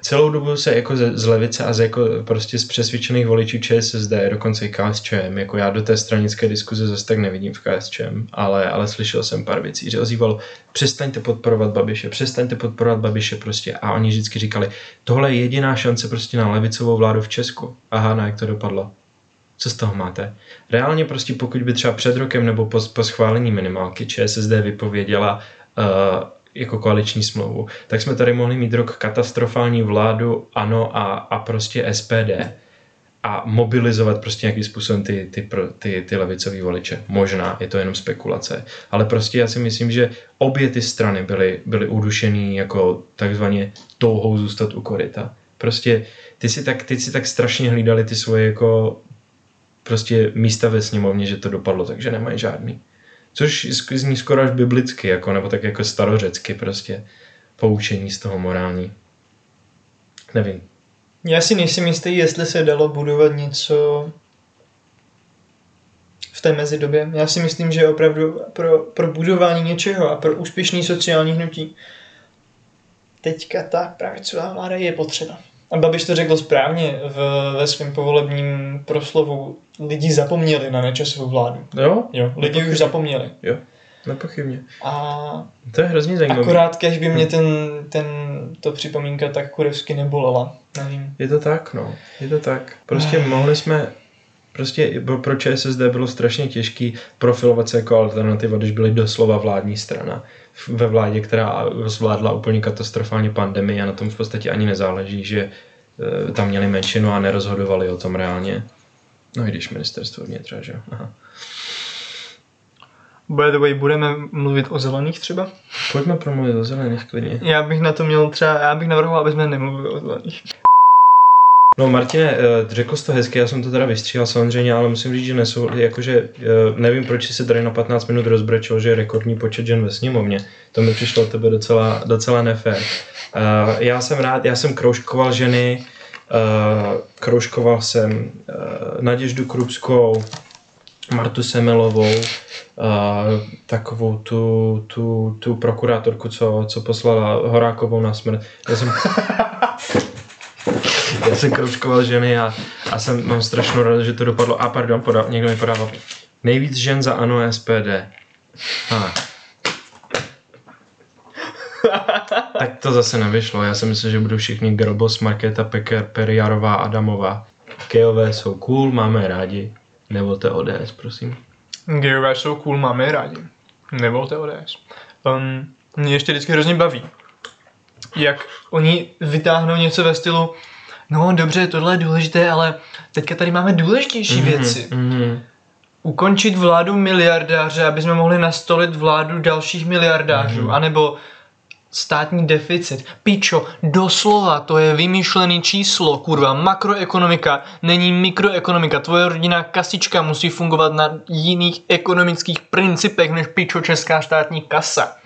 Celou dobu se jako z levice a jako prostě z přesvědčených voličů ČSSD, dokonce i KSČM, jako já do té stranické diskuze zase tak nevidím v KSČM, ale slyšel jsem pár věcí, že ozývalo, přestaňte podporovat Babiše prostě a oni vždycky říkali, tohle je jediná šance prostě na levicovou vládu v Česku. Aha, jak to dopadlo. co z toho máte? Reálně prostě pokud by třeba před rokem nebo po schválení minimálky ČSSD vypověděla jako koaliční smlouvu, tak jsme tady mohli mít rok katastrofální vládu, ANO a prostě SPD a mobilizovat prostě nějakým způsobem ty levicový voliče. Možná, je to jenom spekulace. Ale prostě já si myslím, že obě ty strany byly udušený jako takzvaně touhou zůstat u koryta. Prostě ty si tak strašně hlídali ty svoje jako prostě místa ve sněmovně, že to dopadlo, takže nemají žádný. Což zní skoro až biblicky, jako, nebo tak jako starořecky prostě poučení z toho morální. Nevím. Já si nejsem jistý, jestli se dalo budovat něco v té mezidobě. Já si myslím, že opravdu pro budování něčeho a pro úspěšný sociální hnutí teďka ta pravicová vláda je potřeba. A Babiš to řekl správně ve svém povolebním proslovu. Lidi zapomněli na Nečasovou vládu. Jo, lidi už zapomněli. Jo, nepochybně. A to je hrozně zajímavé. Akorát, když by mě to připomínka tak kurevsky nebolela. Nevím. Je to tak, no. Je to tak. Prostě mohli jsme... Prostě pro ČSSD bylo strašně těžký profilovat se jako alternativa, když byly doslova vládní strana. Ve vládě, která zvládla úplně katastrofální pandemii a na tom v podstatě ani nezáleží, že tam měli menšinu a nerozhodovali o tom reálně. No i když ministerstvo vnitra, že jo. By the way, budeme mluvit o zelených třeba? Pojďme promluvit o zelených klidně. Já bych navrhoval, aby jsme nemluvili o zelených. No Martine, řekl jsi to hezky, já jsem to teda vystříhal samozřejmě, ale musím říct, že nevím, proč se tady na 15 minut rozbrečil, že je rekordní počet žen ve sněmovně. To mi přišlo od tebe docela nefér. Já jsem kroužkoval ženy, kroužkoval jsem Naděždu Krupskou, Martu Semelovou, takovou tu prokurátorku, co poslala Horákovou na smrt. Já jsem kroužkoval ženy a mám strašnou radost, že to dopadlo. A pardon, někdo mi podával. Nejvíc žen za ANO SPD. Tak to zase nevyšlo. Já si myslím, že budou všichni Grobos, Markéta Pekarová Adamová. Gejové jsou cool, máme rádi. Nevolte ODS, prosím. Gejové jsou cool, máme rádi. Nevolte ODS. Mě ještě vždycky hrozně baví, jak oni vytáhnou něco ve stylu: no dobře, tohle je důležité, ale teďka tady máme důležitější věci. Ukončit vládu miliardáře, aby jsme mohli nastolit vládu dalších miliardářů, anebo státní deficit. Pičo, doslova to je vymyšlený číslo, kurva, makroekonomika není mikroekonomika. Tvoje rodinná kasička musí fungovat na jiných ekonomických principech než pičo česká státní kasa.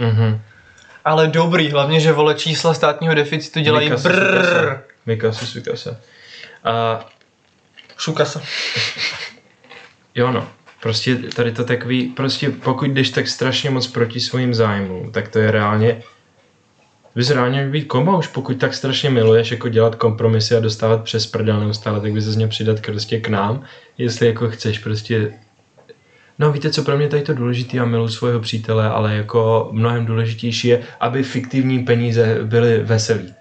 Ale dobrý, hlavně, že vole čísla státního deficitu dělají brrrr. Vykasa. A... Šukasa. Jo no, prostě tady to takový, prostě pokud jdeš tak strašně moc proti svým zájmům, tak to je reálně, bys reálně být komouš, pokud tak strašně miluješ jako dělat kompromisy a dostávat přes prdel neustále, tak bys z něj přidat prostě k nám, jestli jako chceš prostě, no víte co, pro mě tady to důležitý, já miluji svého přítele, ale jako mnohem důležitější je, aby fiktivní peníze byly veselý.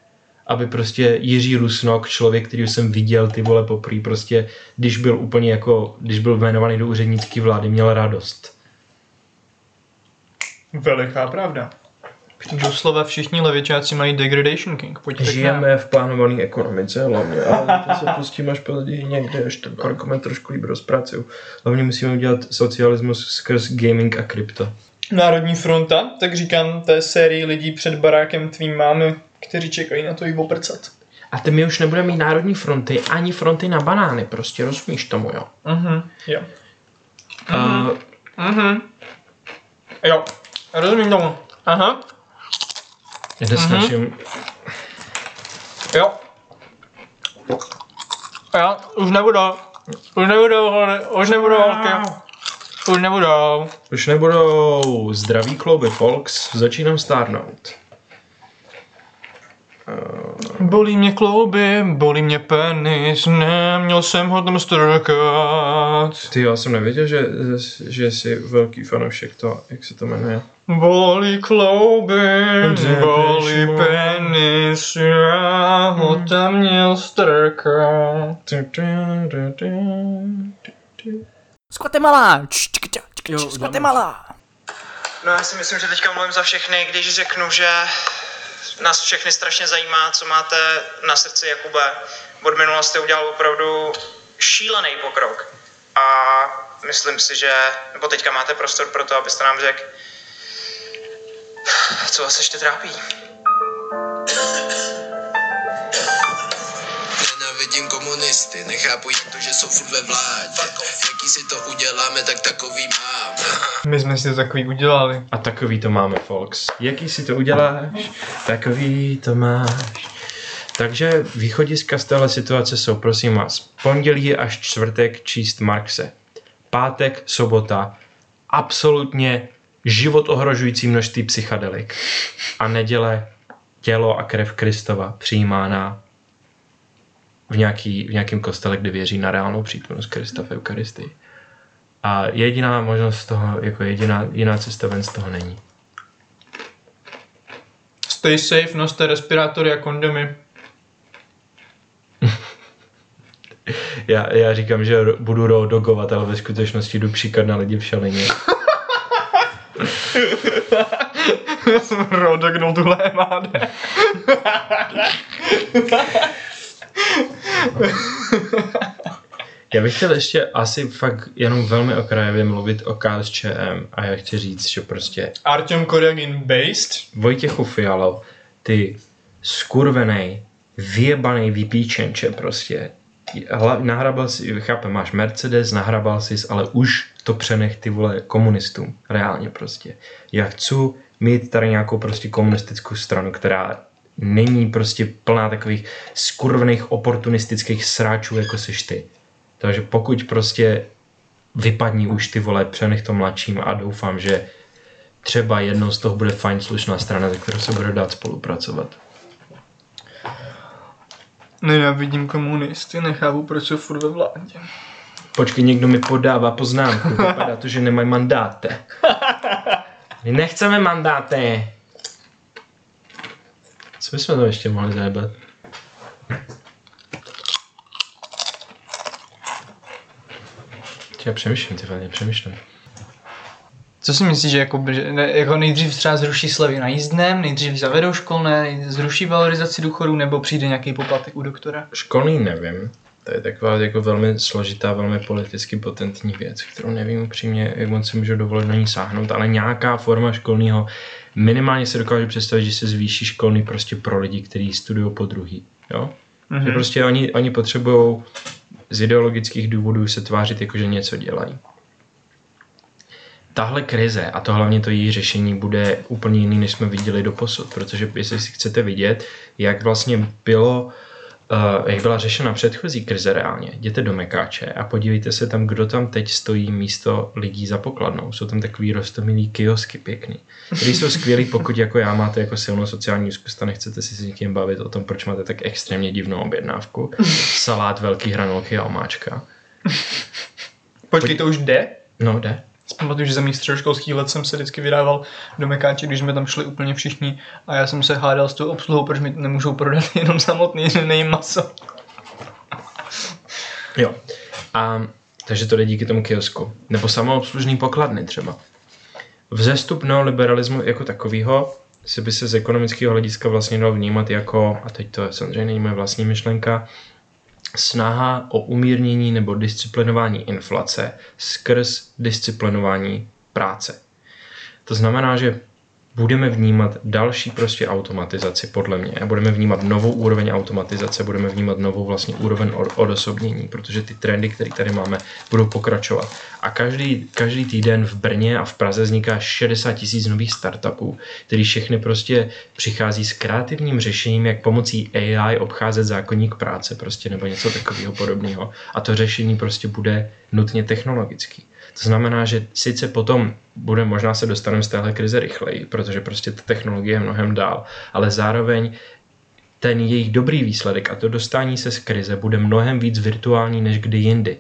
Aby prostě Jiří Rusnok, člověk, který jsem viděl ty vole poprý, prostě, když byl jmenovaný do úřednické vlády, měl radost. Veliká pravda. Doslova všichni levičáci mají degradation king. Žijeme v plánované ekonomice hlavně, ale to se pustím až později někde, až ten argument trošku líp rozpracuju. Hlavně musíme udělat socialismus skrz gaming a krypto. Národní fronta, tak říkám té sérii lidí před barákem tvým mámy, kteří čekají na to jí oprcat. A ty my už nebudeme mít národní fronty, ani fronty na banány, prostě rozumíš tomu, jo? Jo, rozumím tomu. Jde s naším... Jo. Jo, už nebudou. Zdraví klouby, folks, začínám stárnout. Bolí mě klouby, bolí mě penis, neměl jsem ho tam strkat. Ty, já jsem nevěděl, že jsi velký fanoušek to, jak se to jmenuje. Bolí klouby, bolí penis, já ho tam měl strkat. Skvatemala! Skvatemala! No já si myslím, že teďka mluvím za všechny, když řeknu, že nás všechny strašně zajímá, co máte na srdci, Jakube. Od minulosti udělal opravdu šílený pokrok. A myslím si, že... Nebo teďka máte prostor pro to, abyste nám řekl, co vás ještě trápí. Nenávidím komunisty, nechápu to, že jsou furt ve vládě. Jaký si to uděláme, tak takový máme. My jsme si to takový udělali. A takový to máme, folks. Jaký si to uděláš, takový to máš. Takže východiska z téhle situace jsou, prosím vás, pondělí až čtvrtek číst Marxe. Pátek, sobota, absolutně život ohrožující množství psychedelik. A neděle tělo a krev Kristova přijímána v nějakém kostele, kde věří na reálnou přítomnost Krista v Eucharistii. A jediná možnost z toho, jako jiná cesta ven z toho není. Stay safe, noste respirátory a kondomy. Já říkám, že budu roadogovat, ale ve skutečnosti jdu příkat na lidi v šalině. Já jsem roadognul tuhle emáde. Já bych chtěl ještě asi fakt jenom velmi okrajově mluvit o KSČM a já chci říct, že prostě... Artem Koryagin based? Vojtěchu Fialo, ty skurvenej, vyjebanej vypíčenče prostě. Nahrabal si, chápe, máš Mercedes, nahrabal sis, ale už to přenech ty vole komunistům, reálně prostě. Já chci mít tady nějakou prostě komunistickou stranu, která není prostě plná takových skurvených oportunistických sráčů, jako seš ty. Takže pokud prostě vypadní už ty vole, přenech to mladším a doufám, že třeba jednou z toho bude fajn slušná strana, ze kterou se bude dát spolupracovat. Nenávidím komunisty, nechápu, proč jsou furt ve vládě. Počkej, někdo mi podává poznámku, vypadá to, že nemají mandáte. My nechceme mandáty. Co bychom tam ještě mohli zajebat? Já přemýšlím, já přemýšlím. Co si myslíš, že jako nejdřív třeba zruší slevy na jízdném, nejdřív zavedou školné, zruší valorizaci důchodů, nebo přijde nějaký poplatek u doktora? Školný nevím. To je taková jako velmi složitá, velmi politicky potentní věc, kterou nevím upřímně, jak on si může dovolit na ní sáhnout, ale nějaká forma školního, minimálně se dokáže představit, že se zvýší školný prostě pro lidi, kteří studují po druhý. Jo? Mm-hmm. Že prostě oni potřebují z ideologických důvodů se tvářit, jakože něco dělají. Tahle krize a to hlavně to její řešení bude úplně jiný, než jsme viděli doposud, protože jestli si chcete vidět, jak vlastně bylo, jak byla řešena předchozí krize reálně, jděte do Mekáče a podívejte se tam, kdo tam teď stojí místo lidí za pokladnou. Jsou tam takový roztomilý kiosky pěkný, který jsou skvělý, pokud jako já máte jako silnou sociální úzkost a nechcete si s někým bavit o tom, proč máte tak extrémně divnou objednávku. Salát, velký hranolky a omáčka. Počkej, to už jde? No, jde. Zpamatuju, že za mých středoškolských let jsem se vždycky vydával do Mekáče, když jsme tam šli úplně všichni a já jsem se hádal s tou obsluhou, proč mi nemůžou prodat jenom samotný, že nejím maso. Jo. A takže to jde díky tomu kiosku. Nebo samoobslužný pokladny třeba. Vzestup neoliberalismu jako takovýho se by se z ekonomického hlediska vlastně dal vnímat jako, a teď to samozřejmě není moje vlastní myšlenka, snaha o umírnění nebo disciplinování inflace skrz disciplinování práce. To znamená, že budeme vnímat další prostě automatizaci, podle mě. Budeme vnímat novou úroveň automatizace, budeme vnímat novou vlastně úroveň odosobnění, protože ty trendy, které tady máme, budou pokračovat. A každý týden v Brně a v Praze vzniká 60 000 nových startupů, které všechny prostě přichází s kreativním řešením, jak pomocí AI obcházet zákoník práce prostě, nebo něco takového podobného. A to řešení prostě bude nutně technologický. To znamená, že sice potom bude možná se dostaneme z téhle krize rychleji, protože prostě ta technologie je mnohem dál, ale zároveň ten jejich dobrý výsledek a to dostání se z krize bude mnohem víc virtuální než kdy jindy.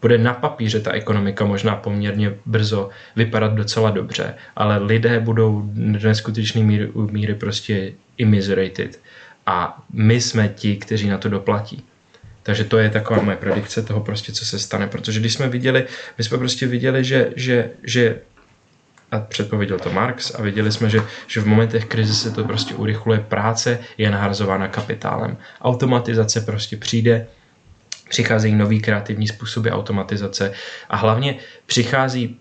Bude na papíře ta ekonomika možná poměrně brzo vypadat docela dobře, ale lidé budou neskutečný míry prostě immiserated a my jsme ti, kteří na to doplatí. Takže to je taková moje predikce toho prostě, co se stane, protože když jsme viděli, my jsme prostě viděli, že a předpověděl to Marx a viděli jsme, že v momentech krize se to prostě urychluje, práce je nahrazována kapitálem. Automatizace prostě přijde, přicházejí nový kreativní způsoby automatizace a hlavně přichází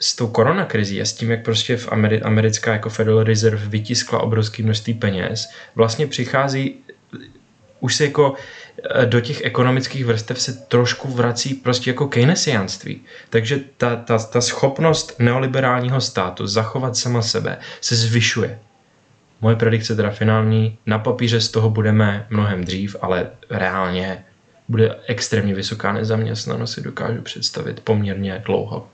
s tou koronakrizí a s tím, jak prostě v americká jako Federal Reserve vytiskla obrovské množství peněz, vlastně přichází už se jako do těch ekonomických vrstev se trošku vrací prostě jako keynesianství. Takže ta schopnost neoliberálního státu zachovat sama sebe se zvyšuje. Moje predikce teda finální, na papíře z toho budeme mnohem dřív, ale reálně bude extrémně vysoká nezaměstnanost, si dokážu představit poměrně dlouho.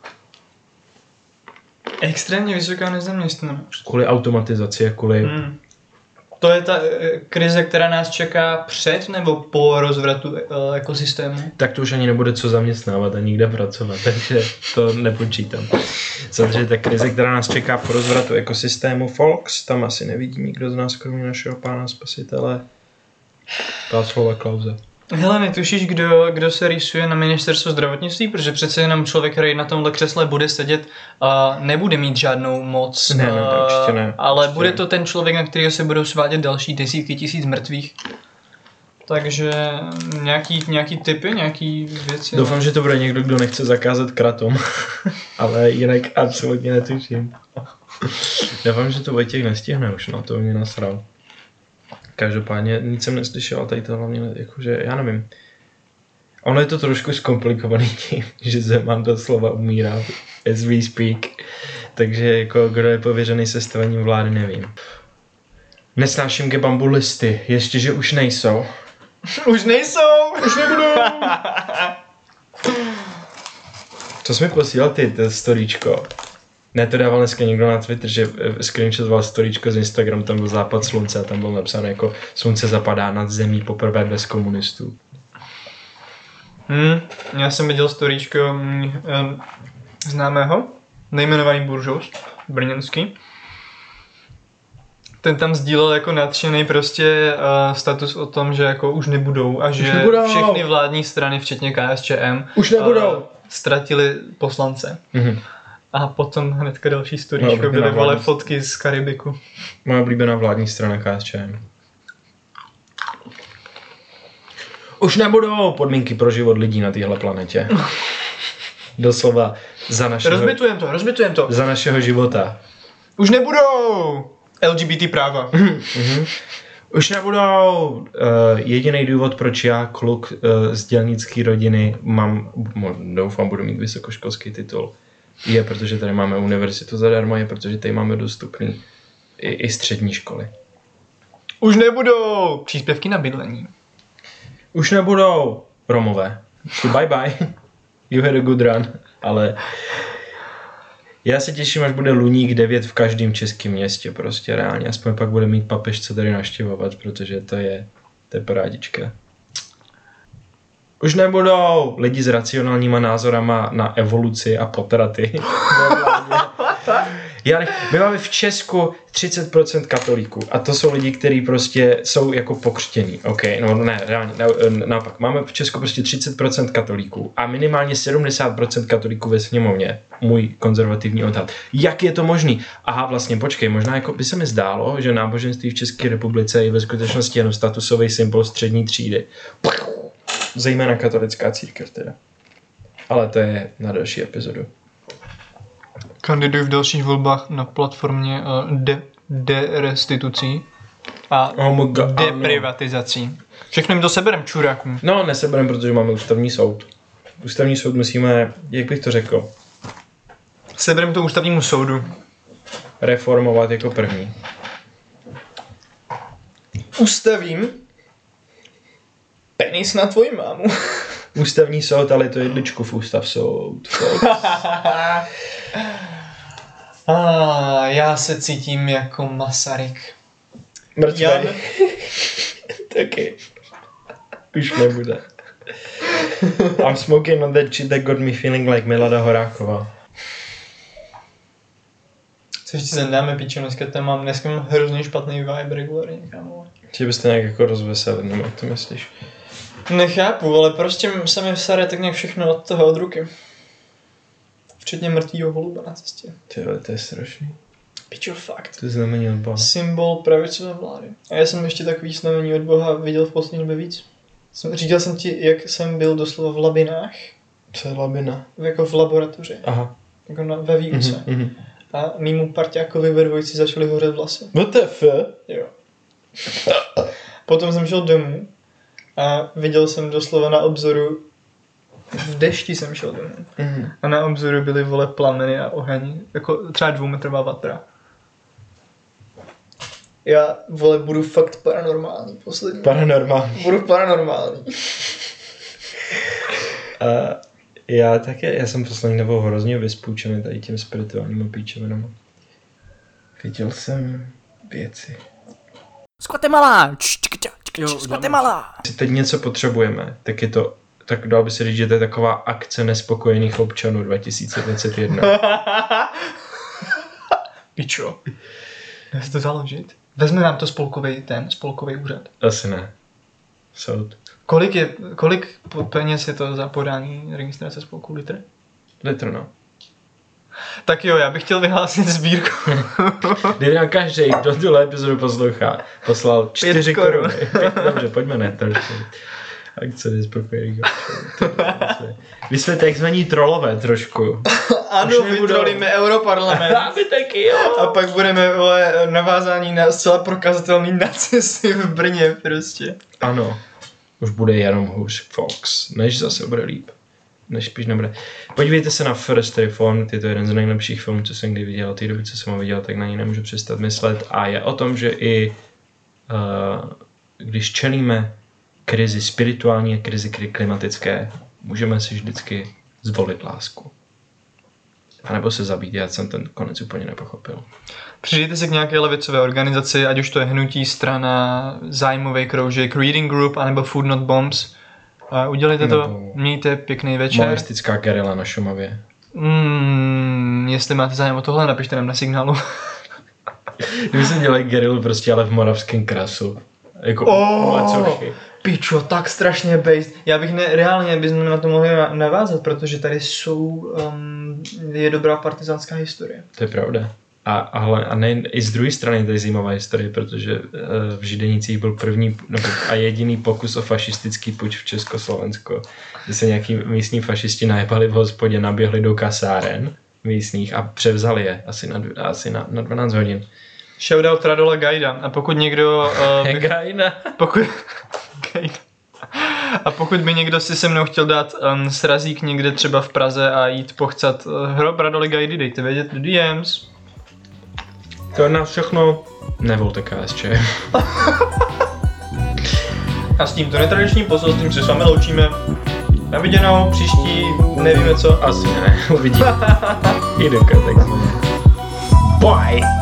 Extrémně vysoká nezaměstnanost? Kvůli automatizaci, kvůli... To je ta krize, která nás čeká před nebo po rozvratu ekosystému? Tak to už ani nebude co zaměstnávat a nikde pracovat, takže to nepočítám. Samozřejmě ta krize, která nás čeká po rozvratu ekosystému, Fox, tam asi nevidí nikdo z nás, kromě našeho pána spasitele, Václava Klause. Hele, netušíš, kdo se rýsuje na ministerstvo zdravotnictví, protože přece jenom člověk, který na tomhle křesle bude sedět, nebude mít žádnou moc, ne, ale určitě bude to ten člověk, na kterého se budou svádět další desítky tisíc mrtvých. Takže nějaký tipy, nějaký věci. Doufám, že to bude někdo, kdo nechce zakázat kratom, ale jinak absolutně netuším. Doufám, že to Vojtěch nestihne už, no to mě nasral. Každopádně nic jsem neslyšel a tady to hlavně, jakože, já nevím. Ono je to trošku zkomplikovaný tím, že Zeman doslova umírá as we speak. Takže jako kdo je pověřený sestavením vlády, nevím. Nesnáším gebambu listy, ještě že už nejsou. Už nejsou, už nebudou. Co jsi mi posílal ty, to storíčko? Ne, to dával dneska někdo na Twitter, že screenshotoval storíčko z Instagram, tam byl západ slunce a tam bylo napsáno jako slunce zapadá nad zemí poprvé bez komunistů. Já jsem viděl storíčko známého, nejmenovaný buržous, brněnský. Ten tam sdílel jako nadšený prostě status o tom, že jako už nebudou a že nebudou. Všechny vládní strany, včetně KSČM, už ztratili poslance. Mm-hmm. A potom hnedka další storíčko byly vole fotky z Karibiku. Moje oblíbená vládní strana KSČM. Už nebudou podmínky pro život lidí na téhle planetě. Doslova za našeho... Rozbitujeme to. Za našeho života. Už nebudou LGBT práva. Už nebudou. Jediný důvod, proč já, kluk z dělnické rodiny, mám, doufám, budu mít vysokoškolský titul, je, protože tady máme univerzitu zadarmo, je, protože tady máme dostupný i střední školy. Už nebudou příspěvky na bydlení. Už nebudou Romové. Bye bye. You had a good run. Ale já se těším, až bude Luník 9 v každém českém městě. Prostě reálně. Aspoň pak bude mít papež co tady navštěvovat, protože to je parádička. Už nebudou lidi s racionálníma názorama na evoluci a potraty. My máme v Česku 30% katolíků a to jsou lidi, kteří prostě jsou jako pokřtění. Okay? No ne, reálně, naopak. Máme v Česku prostě 30% katolíků a minimálně 70% katolíků ve sněmovně. Můj konzervativní odhad. Jak je to možný? Aha, vlastně počkej, možná jako by se mi zdálo, že náboženství v České republice je ve skutečnosti jenom statusový symbol střední třídy. Zejména katolická církev teda. Ale to je na další epizodu. Kandiduji v dalších volbách na platformě derestitucí a deprivatizací. Všechno jim to seberem, čurákům. No, neseberem, protože máme ústavní soud. Ústavní soud musíme, jak bych to řekl? Seberem to ústavnímu soudu. Reformovat jako první. Ustavím penis na tvoji mámu. Ústavní soud, ale to je jedličku v ústav soud. Já se cítím jako Masaryk. Mrtvej. Taky. Už nebude. I'm smoking on that shit that got me feeling like Milada Horáková. Co ještě se dáme, pičo, dneska mám hrozně špatný vibe regulárně, kámo. Chtěl byste nějak jako rozveselit, nebo jak to myslíš? Nechápu, ale prostě se mi vsare tak nějak všechno od toho od ruky. Včetně mrtvýho holuba na cestě. Tyhle, to je strašný. Pičo, fakt. To je znamení od Boha. Symbol pravicové vlády. A já jsem ještě takový znamení od Boha viděl v poslední době víc. Říkal jsem ti, jak jsem byl doslova v labinách. Co je labina? Jako v laboratoři. Aha. Jako na, ve výuce. Mm-hmm. A mýmu parťákovi ve dvojici začaly hořet vlasy. WTF? Jo. Potom jsem šel domů a viděl jsem doslova na obzoru, v dešti jsem šel domů a na obzoru byly, vole, plameny a oheň, jako třeba 2metrová vatra. Já, vole, budu fakt paranormální poslední. Paranormální. Budu paranormální. Já také, já jsem poslední nebo hrozně vyspůjčený tady tím spirituálním opíčevinama. Viděl jsem věci. Skvate malá! Skvate malá! Když teď něco potřebujeme, tak je to, tak dá by se říct, že to je taková akce nespokojených občanů 2021. Pičo. Dá se to založit? Vezme nám to spolkový úřad. Asi ne. Soud. Kolik peněz je to za podání registrace spolku? Litr? Litr, no. Tak jo, já bych chtěl vyhlásit sbírku. Kdyby nám každý, kdo tuhle epizodu poslouchá, poslal 4 koruny. Dobře, pojďme na to. Akce nespokojených občanů. My jsme takzvaní trolové trošku. Ano, vytrolíme Europarlament. My taky, jo. A pak budeme, vole, navázání na zcela prokazatelný nacisty v Brně prostě. Ano. Už bude jenom hůř Fox, než zase bude líp. Než spíš nebude. Podívejte se na First Reformed, je to jeden z nejlepších filmů, co jsem kdy viděl. Od té doby, co jsem ho viděl, tak na něj nemůžu přestat myslet. A je o tom, že i když čelíme krizi spirituální a krizi klimatické, můžeme si vždycky zvolit lásku. A nebo se zabít, já jsem ten konec úplně nepochopil. Přidejte se k nějaké levicové organizaci, ať už to je hnutí, strana, zájmový kroužek, reading group, anebo Food Not Bombs. Udělejte to, mějte pěkný večer. Monistická gerila na Šumavě. Jestli máte zájem o tohle, napište nám na Signálu. Kdyby se dělají gerilu prostě, ale v moravském Krasu. Jako Macochy. Pičo, tak strašně based. Já bych reálně bychom na to mohli navázat, protože tady jsou, je dobrá partizánská historie. To je pravda. A nejen, i z druhé strany to je zajímavá historie, protože v Židenicích byl první a jediný pokus o fašistický puč v Československu. Kde se nějaký místní fašisti najebali v hospodě, naběhli do kasáren místních a převzali je asi na 12 hodin. Shoutout Radola Gajda. A pokud někdo... A pokud by někdo si se mnou chtěl dát srazík někde třeba v Praze a jít pochcat hrob Radoly Gajdy, dejte vědět do DMs. To je na všechno. Nevolte KSČ. A s tímto netradičním poslostím se s vámi loučíme. Na viděnou, příští, nevíme co. Asi ne, uvidíme. I do katek. Bye!